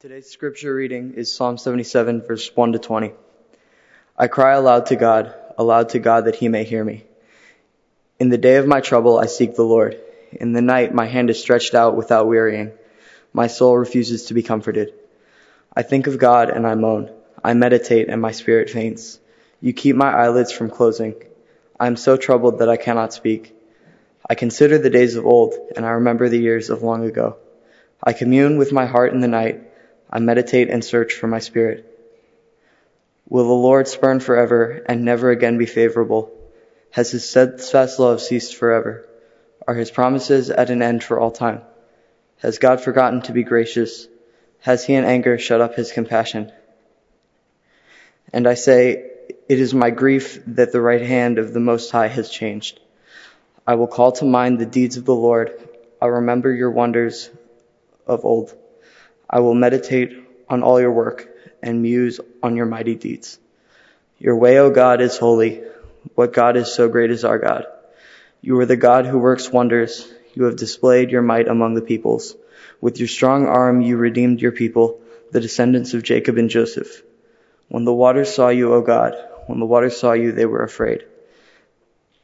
Today's scripture reading is Psalm 77, verse 1 to 20. I cry aloud to God that he may hear me. In the day of my trouble, I seek the Lord. In the night, my hand is stretched out without wearying. My soul refuses to be comforted. I think of God and I moan. I meditate and my spirit faints. You keep my eyelids from closing. I am so troubled that I cannot speak. I consider the days of old and I remember the years of long ago. I commune with my heart in the night. I meditate and search for my spirit. Will the Lord spurn forever and never again be favorable? Has his steadfast love ceased forever? Are his promises at an end for all time? Has God forgotten to be gracious? Has he in anger shut up his compassion? And I say, it is my grief that the right hand of the Most High has changed. I will call to mind the deeds of the Lord. I'll remember your wonders of old. I will meditate on all your work and muse on your mighty deeds. Your way, O God, is holy. What God is so great as our God? You are the God who works wonders. You have displayed your might among the peoples. With your strong arm, you redeemed your people, the descendants of Jacob and Joseph. When the waters saw you, O God, when the waters saw you, they were afraid.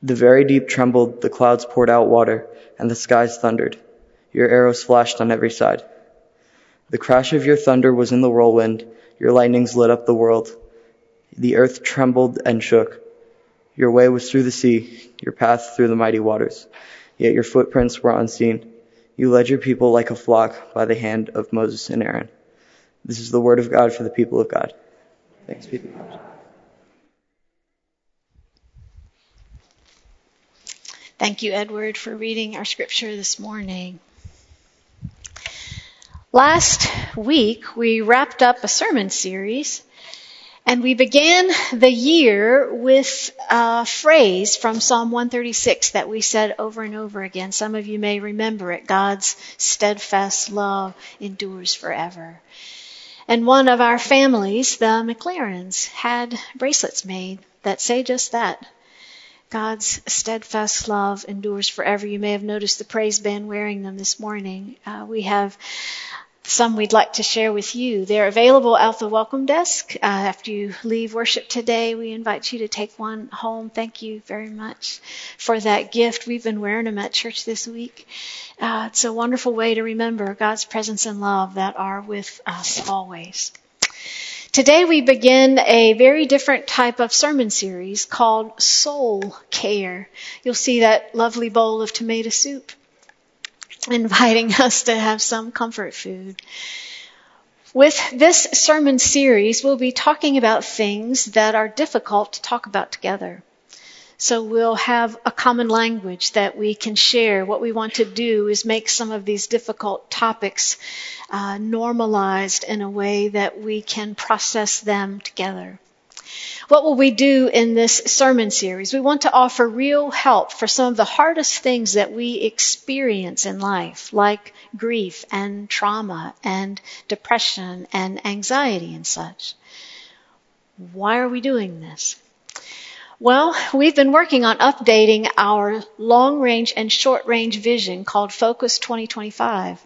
The very deep trembled, the clouds poured out water, and the skies thundered. Your arrows flashed on every side. The crash of your thunder was in the whirlwind. Your lightnings lit up the world. The earth trembled and shook. Your way was through the sea, your path through the mighty waters. Yet your footprints were unseen. You led your people like a flock by the hand of Moses and Aaron. This is the word of God for the people of God. Thanks be to God. Thank you, Edward, for reading our scripture this morning. Last week, we wrapped up a sermon series, and we began the year with a phrase from Psalm 136 that we said over and over again. Some of you may remember it. God's steadfast love endures forever. And one of our families, the McLarens, had bracelets made that say just that. God's steadfast love endures forever. You may have noticed the praise band wearing them this morning. We have some we'd like to share with you. They're available at the welcome desk. After you leave worship today, we invite you to take one home. Thank you very much for that gift. We've been wearing them at church this week. It's a wonderful way to remember God's presence and love that are with us always. Today we begin a very different type of sermon series called Soul Care. You'll see that lovely bowl of tomato soup, inviting us to have some comfort food. With this sermon series, we'll be talking about things that are difficult to talk about together. So we'll have a common language that we can share. What we want to do is make some of these difficult topics normalized in a way that we can process them together. What will we do in this sermon series? We want to offer real help for some of the hardest things that we experience in life, like grief and trauma and depression and anxiety and such. Why are we doing this? Well, we've been working on updating our long-range and short-range vision called Focus 2025.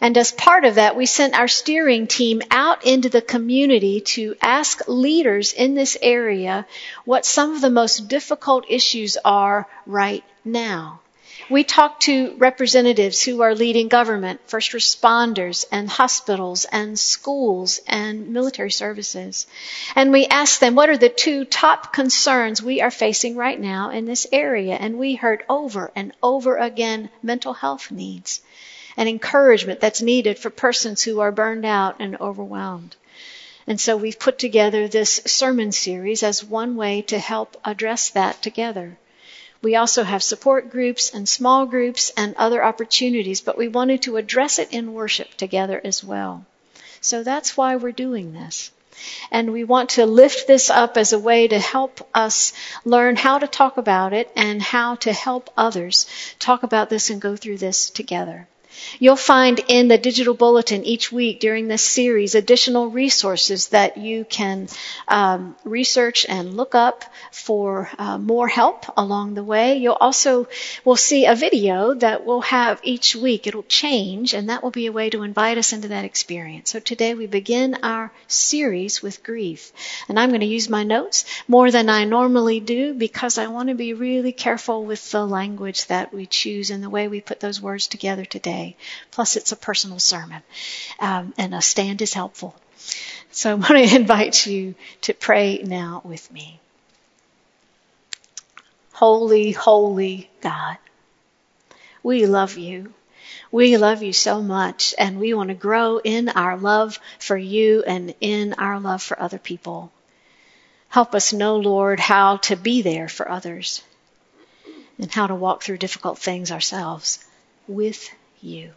And as part of that, we sent our steering team out into the community to ask leaders in this area what some of the most difficult issues are right now. We talked to representatives who are leading government, first responders, and hospitals, and schools, and military services. And we asked them, what are the two top concerns we are facing right now in this area? And we heard over and over again, mental health needs and encouragement that's needed for persons who are burned out and overwhelmed. And so we've put together this sermon series as one way to help address that together. We also have support groups and small groups and other opportunities, but we wanted to address it in worship together as well. So that's why we're doing this. And we want to lift this up as a way to help us learn how to talk about it and how to help others talk about this and go through this together. You'll find in the digital bulletin each week during this series additional resources that you can research and look up for more help along the way. You'll also will see a video that we'll have each week. It'll change, and that will be a way to invite us into that experience. So today we begin our series with grief. And I'm going to use my notes more than I normally do because I want to be really careful with the language that we choose and the way we put those words together today. Plus, it's a personal sermon, and a stand is helpful. So I'm going to invite you to pray now with me. Holy, holy God, we love you. We love you so much, and we want to grow in our love for you and in our love for other people. Help us know, Lord, how to be there for others and how to walk through difficult things ourselves with you.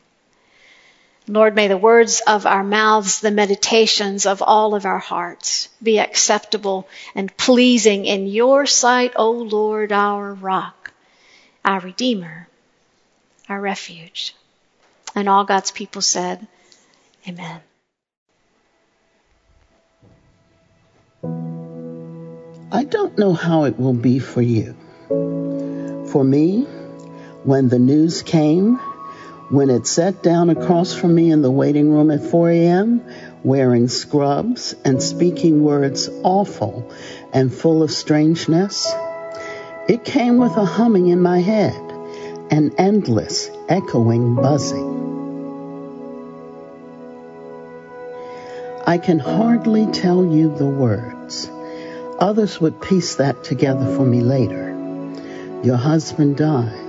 Lord, may the words of our mouths, the meditations of all of our hearts be acceptable and pleasing in your sight, O Lord, our rock, our Redeemer, our refuge. And all God's people said, Amen. I don't know how it will be for you. For me, when the news came, when it sat down across from me in the waiting room at 4 a.m., wearing scrubs and speaking words awful and full of strangeness, it came with a humming in my head, an endless, echoing buzzing. I can hardly tell you the words. Others would piece that together for me later. Your husband died.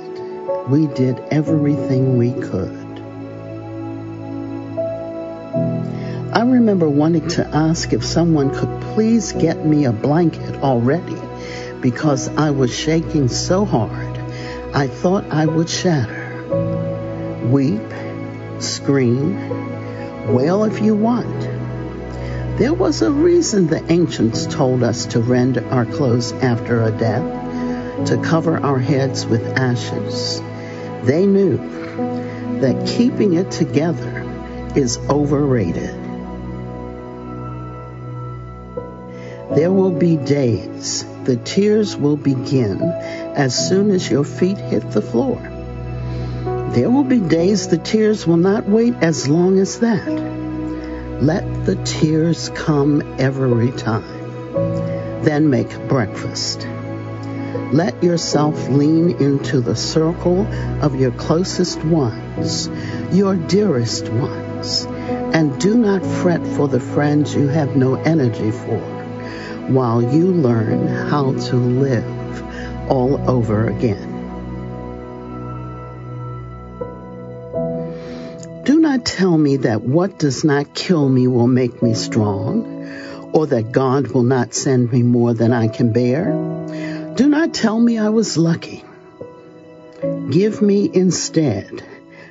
We did everything we could. I remember wanting to ask if someone could please get me a blanket already because I was shaking so hard I thought I would shatter. Weep, scream, wail if you want. There was a reason the ancients told us to rend our clothes after a death, to cover our heads with ashes. They knew that keeping it together is overrated. There will be days the tears will begin as soon as your feet hit the floor. There will be days the tears will not wait as long as that. Let the tears come every time. Then make breakfast. Let yourself lean into the circle of your closest ones, your dearest ones, and do not fret for the friends you have no energy for, while you learn how to live all over again. Do not tell me that what does not kill me will make me strong, or that God will not send me more than I can bear. Do not tell me I was lucky. Give me instead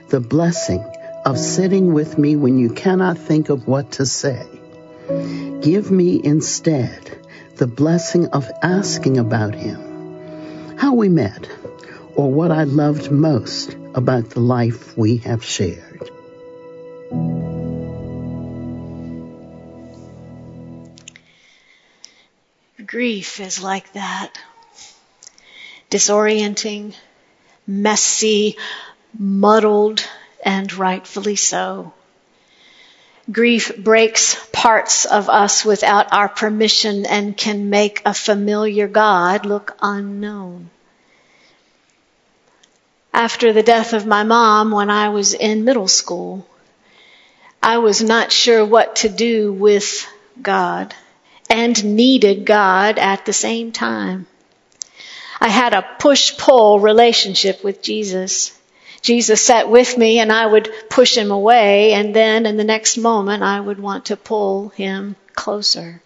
the blessing of sitting with me when you cannot think of what to say. Give me instead the blessing of asking about him, how we met, or what I loved most about the life we have shared. Grief is like that. Disorienting, messy, muddled, and rightfully so. Grief breaks parts of us without our permission and can make a familiar God look unknown. After the death of my mom, when I was in middle school, I was not sure what to do with God and needed God at the same time. I had a push-pull relationship with Jesus. Jesus sat with me and I would push him away, and then in the next moment I would want to pull him closer.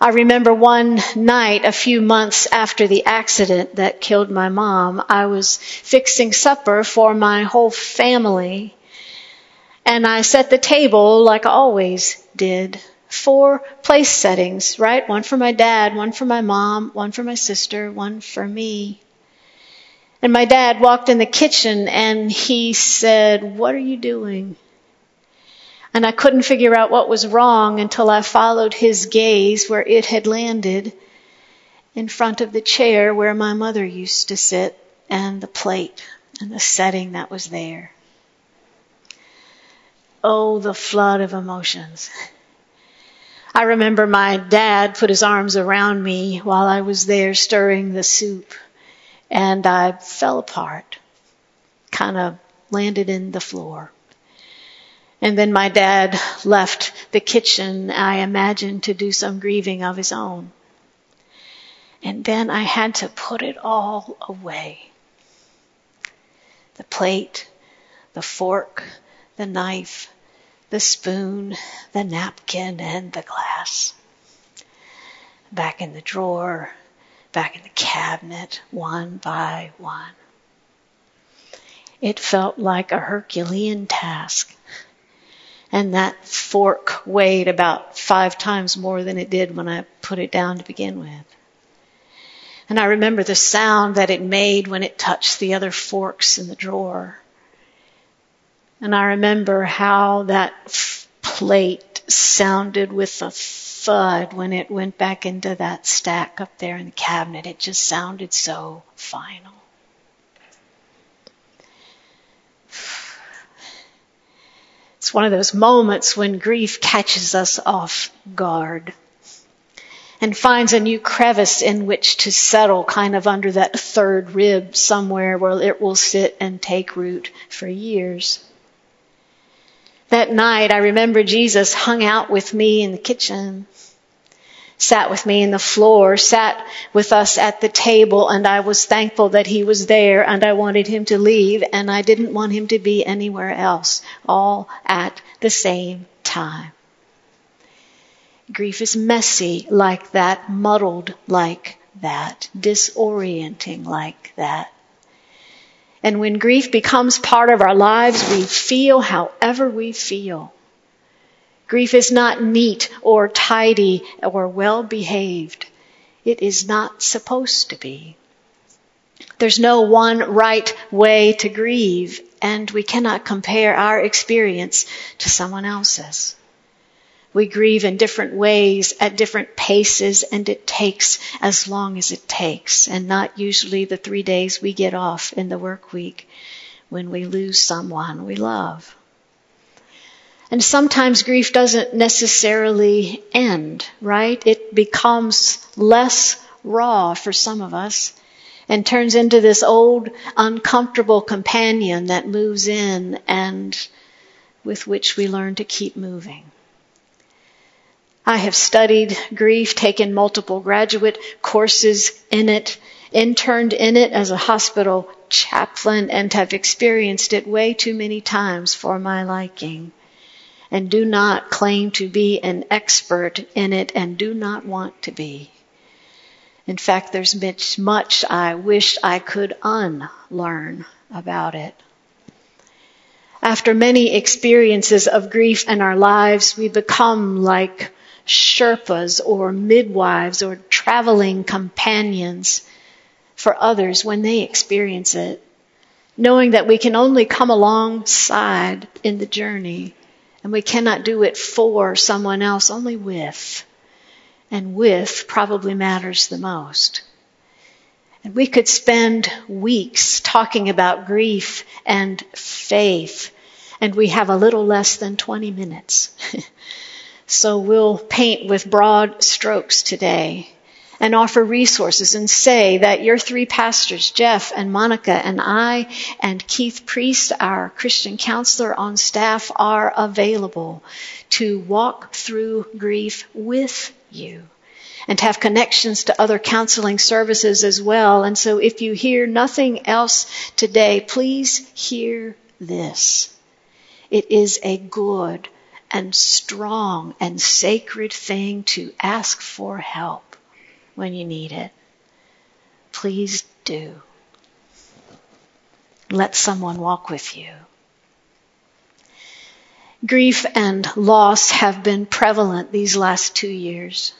I remember one night a few months after the accident that killed my mom, I was fixing supper for my whole family, and I set the table like I always did. 4 place settings, right? 1 for my dad, 1 for my mom, 1 for my sister, 1 for me. And my dad walked in the kitchen and he said, "What are you doing?" And I couldn't figure out what was wrong until I followed his gaze where it had landed, in front of the chair where my mother used to sit, and the plate and the setting that was there. Oh, the flood of emotions. I remember my dad put his arms around me while I was there stirring the soup, and I fell apart, kind of landed in the floor. And then my dad left the kitchen, I imagine, to do some grieving of his own. And then I had to put it all away. The plate, the fork, the knife, the spoon, the napkin, and the glass. Back in the drawer, back in the cabinet, one by one. It felt like a Herculean task. And that fork weighed about 5 times more than it did when I put it down to begin with. And I remember the sound that it made when it touched the other forks in the drawer. And I remember how that plate sounded with a thud when it went back into that stack up there in the cabinet. It just sounded so final. It's one of those moments when grief catches us off guard and finds a new crevice in which to settle, kind of under that third rib somewhere where it will sit and take root for years. That night, I remember Jesus hung out with me in the kitchen, sat with me in the floor, sat with us at the table, and I was thankful that he was there, and I wanted him to leave, and I didn't want him to be anywhere else, all at the same time. Grief is messy like that, muddled like that, disorienting like that. And when grief becomes part of our lives, we feel however we feel. Grief is not neat or tidy or well-behaved. It is not supposed to be. There's no one right way to grieve, and we cannot compare our experience to someone else's. We grieve in different ways, at different paces, and it takes as long as it takes, and not usually the 3 days we get off in the work week when we lose someone we love. And sometimes grief doesn't necessarily end, right? It becomes less raw for some of us and turns into this old, uncomfortable companion that moves in and with which we learn to keep moving. I have studied grief, taken multiple graduate courses in it, interned in it as a hospital chaplain, and have experienced it way too many times for my liking. And do not claim to be an expert in it, and do not want to be. In fact, there's much I wish I could unlearn about it. After many experiences of grief in our lives, we become like Sherpas or midwives or traveling companions for others when they experience it, knowing that we can only come alongside in the journey. And we cannot do it for someone else, only with. And with probably matters the most. And we could spend weeks talking about grief and faith, and we have a little less than 20 minutes. So we'll paint with broad strokes today and offer resources and say that your 3 pastors, Jeff and Monica and I, and Keith Priest, our Christian counselor on staff, are available to walk through grief with you and have connections to other counseling services as well. And so if you hear nothing else today, please hear this. It is a good and strong and sacred thing to ask for help. When you need it, please do. Let someone walk with you. Grief and loss have been prevalent these last 2 years.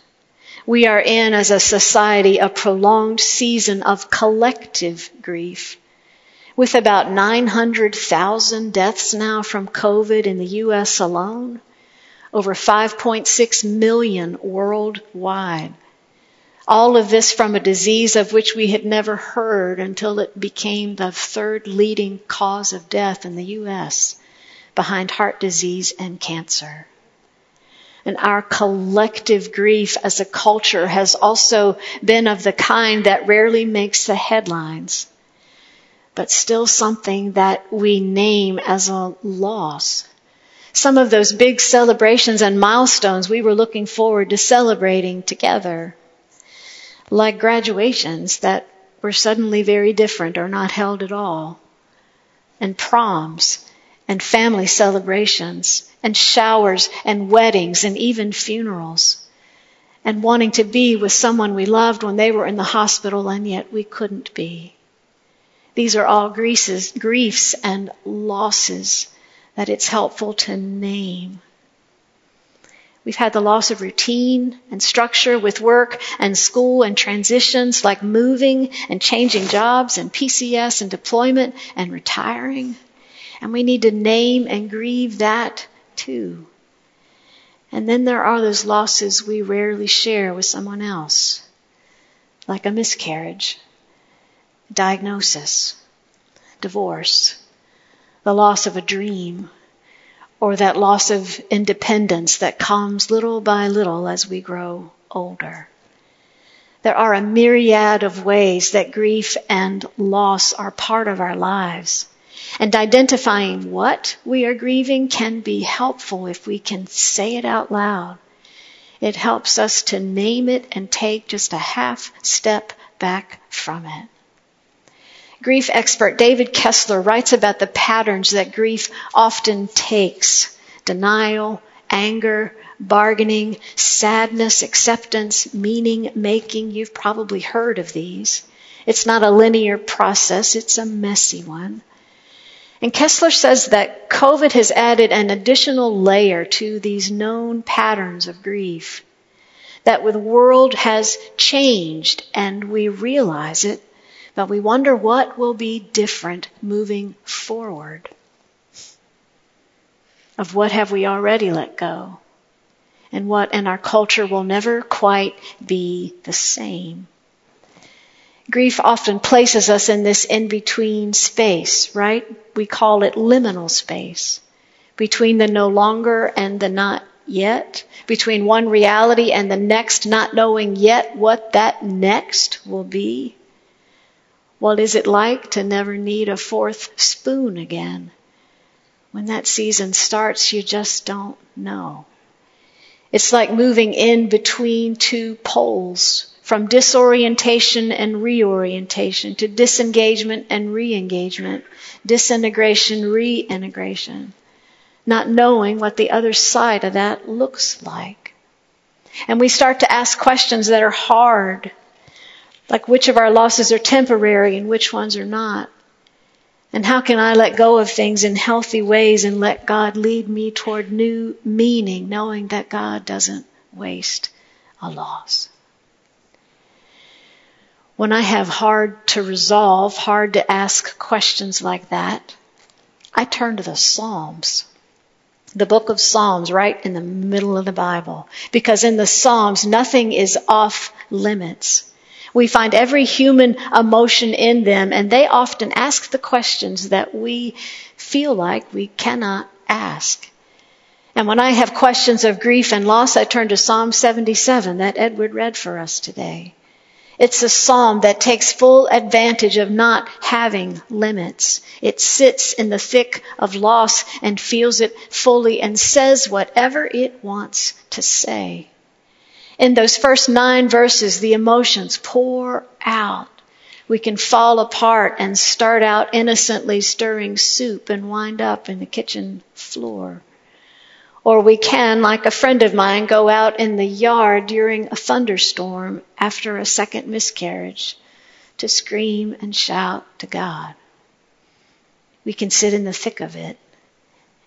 We are in, as a society, a prolonged season of collective grief, With about 900,000 deaths now from COVID in the U.S. alone, over 5.6 million worldwide. All of this from a disease of which we had never heard until it became the third leading cause of death in the U.S., behind heart disease and cancer. And our collective grief as a culture has also been of the kind that rarely makes the headlines, but still something that we name as a loss. Some of those big celebrations and milestones we were looking forward to celebrating together, like graduations that were suddenly very different or not held at all, and proms, and family celebrations, and showers, and weddings, and even funerals, and wanting to be with someone we loved when they were in the hospital and yet we couldn't be. These are all griefs and losses that it's helpful to name. We've had the loss of routine and structure with work and school and transitions like moving and changing jobs and PCS and deployment and retiring. And we need to name and grieve that too. And then there are those losses we rarely share with someone else, like a miscarriage, diagnosis, divorce, the loss of a dream, or that loss of independence that comes little by little as we grow older. There are a myriad of ways that grief and loss are part of our lives. And identifying what we are grieving can be helpful if we can say it out loud. It helps us to name it and take just a half step back from it. Grief expert David Kessler writes about the patterns that grief often takes: denial, anger, bargaining, sadness, acceptance, meaning making. You've probably heard of these. It's not a linear process, it's a messy one. And Kessler says that COVID has added an additional layer to these known patterns of grief, that the world has changed and we realize it, but we wonder what will be different moving forward. Of what have we already let go? And what in our culture will never quite be the same? Grief often places us in this in-between space, right? We call it liminal space. Between the no longer and the not yet. Between one reality and the next, not knowing yet what that next will be. What is it like to never need a fourth spoon again? When that season starts, you just don't know. It's like moving in between two poles. From disorientation and reorientation to disengagement and re-engagement, disintegration, reintegration, not knowing what the other side of that looks like. And we start to ask questions that are hard, like which of our losses are temporary and which ones are not? And how can I let go of things in healthy ways and let God lead me toward new meaning, knowing that God doesn't waste a loss? When I have hard to ask questions like that, I turn to the Psalms, the book of Psalms right in the middle of the Bible, because in the Psalms, nothing is off limits. We find every human emotion in them, and they often ask the questions that we feel like we cannot ask. And when I have questions of grief and loss, I turn to Psalm 77 that Edward read for us today. It's a psalm that takes full advantage of not having limits. It sits in the thick of loss and feels it fully and says whatever it wants to say. In those first 9 verses, the emotions pour out. We can fall apart and start out innocently stirring soup and wind up in the kitchen floor. Or we can, like a friend of mine, go out in the yard during a thunderstorm after a second miscarriage to scream and shout to God. We can sit in the thick of it,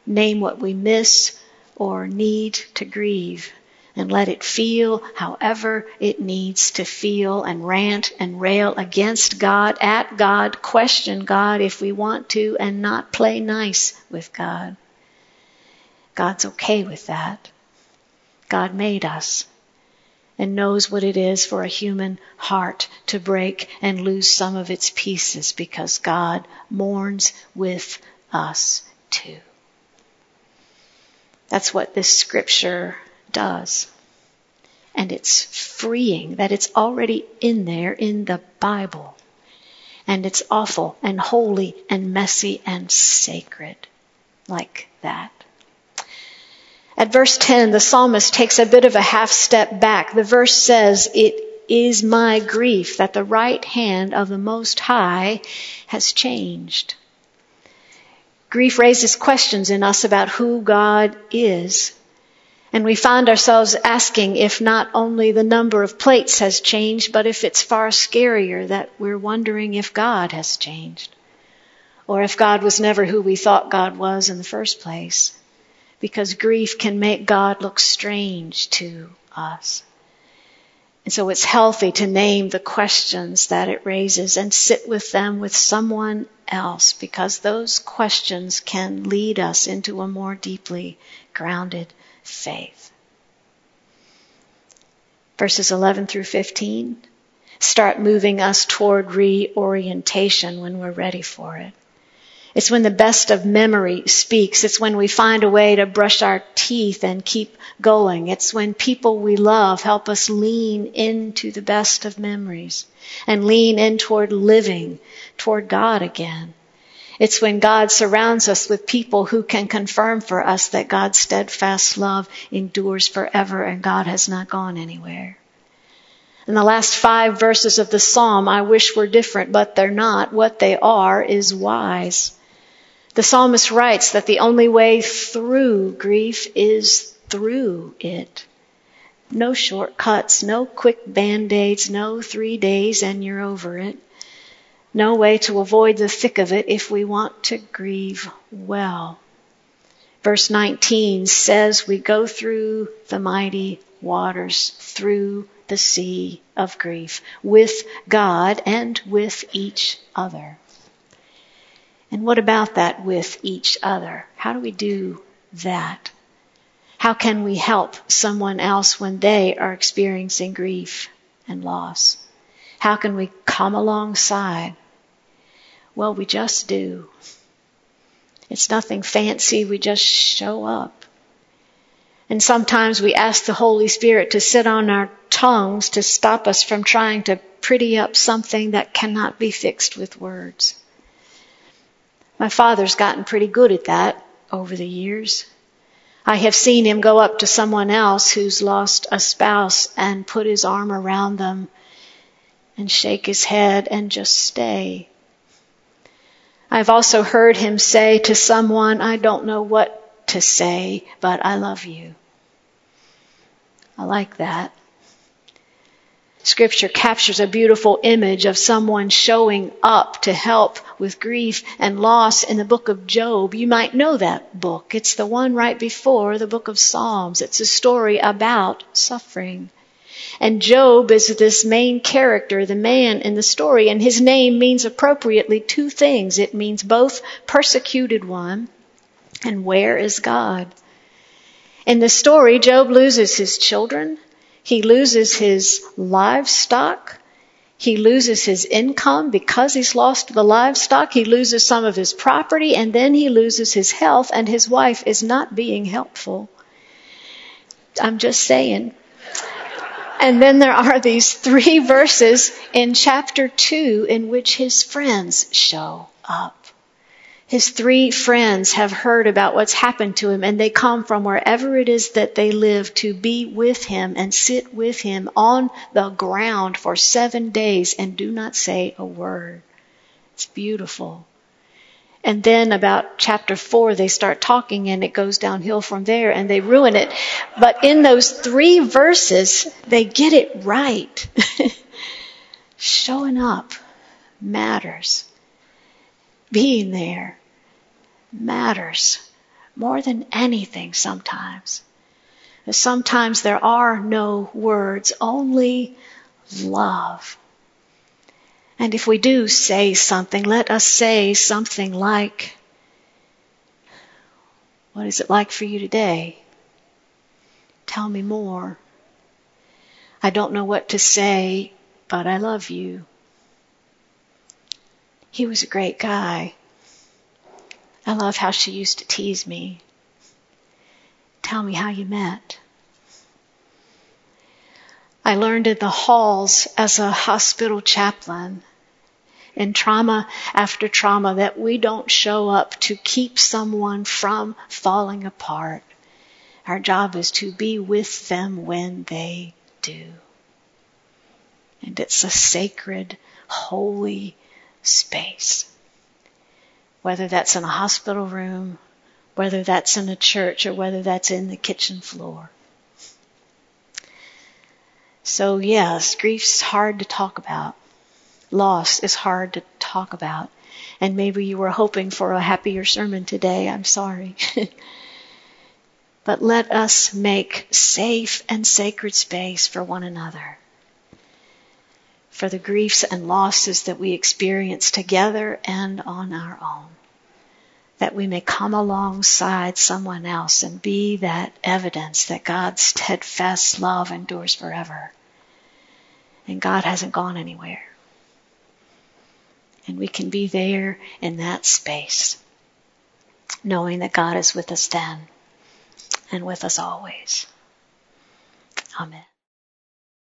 name what we miss or need to grieve, and let it feel however it needs to feel and rant and rail against God, at God, question God if we want to, and not play nice with God. God's okay with that. God made us and knows what it is for a human heart to break and lose some of its pieces, because God mourns with us too. That's what this scripture does. And it's freeing that it's already in there in the Bible. And it's awful and holy and messy and sacred like that. At verse 10, the psalmist takes a bit of a half step back. The verse says, "It is my grief that the right hand of the Most High has changed." Grief raises questions in us about who God is. And we find ourselves asking if not only the number of plates has changed, but if it's far scarier that we're wondering if God has changed, or if God was never who we thought God was in the first place. Because grief can make God look strange to us. And so it's healthy to name the questions that it raises and sit with them with someone else, because those questions can lead us into a more deeply grounded faith. Verses 11 through 15 start moving us toward reorientation when we're ready for it. It's when the best of memory speaks. It's when we find a way to brush our teeth and keep going. It's when people we love help us lean into the best of memories and lean in toward living, toward God again. It's when God surrounds us with people who can confirm for us that God's steadfast love endures forever and God has not gone anywhere. In the last 5 verses of the psalm, I wish were different, but they're not. What they are is wise. The psalmist writes that the only way through grief is through it. No shortcuts, no quick band-aids, no 3 days and you're over it. No way to avoid the thick of it if we want to grieve well. Verse 19 says we go through the mighty waters, through the sea of grief, with God and with each other. And what about that with each other? How do we do that? How can we help someone else when they are experiencing grief and loss? How can we come alongside? Well, we just do. It's nothing fancy. We just show up. And sometimes we ask the Holy Spirit to sit on our tongues to stop us from trying to pretty up something that cannot be fixed with words. My father's gotten pretty good at that over the years. I have seen him go up to someone else who's lost a spouse and put his arm around them and shake his head and just stay. I've also heard him say to someone, "I don't know what to say, but I love you." I like that. Scripture captures a beautiful image of someone showing up to help with grief and loss in the book of Job. You might know that book. It's the one right before the book of Psalms. It's a story about suffering. And Job is this main character, the man in the story, and his name means appropriately 2 things. It means both persecuted one, and where is God? In the story, Job loses his children. He loses his livestock. He loses his income because he's lost the livestock. He loses some of his property, and then he loses his health, and his wife is not being helpful. I'm just saying. And then there are these 3 verses in chapter 2 in which his friends show up. His 3 friends have heard about what's happened to him, and they come from wherever it is that they live to be with him and sit with him on the ground for 7 days and do not say a word. It's beautiful. And then about chapter 4, they start talking, and it goes downhill from there, and they ruin it. But in those 3 verses, they get it right. Showing up matters. Being there matters more than anything sometimes. Sometimes there are no words, only love. And if we do say something, let us say something like, what is it like for you today? Tell me more. I don't know what to say, but I love you. He was a great guy. I love how she used to tease me. Tell me how you met. I learned in the halls as a hospital chaplain, in trauma after trauma, that we don't show up to keep someone from falling apart. Our job is to be with them when they do. And it's a sacred, holy space. Whether that's in a hospital room, whether that's in a church, or whether that's in the kitchen floor. So yes, grief's hard to talk about. Loss is hard to talk about. And maybe you were hoping for a happier sermon today. I'm sorry. But let us make safe and sacred space for one another, for the griefs and losses that we experience together and on our own, that we may come alongside someone else and be that evidence that God's steadfast love endures forever. And God hasn't gone anywhere. And we can be there in that space, knowing that God is with us then and with us always. Amen.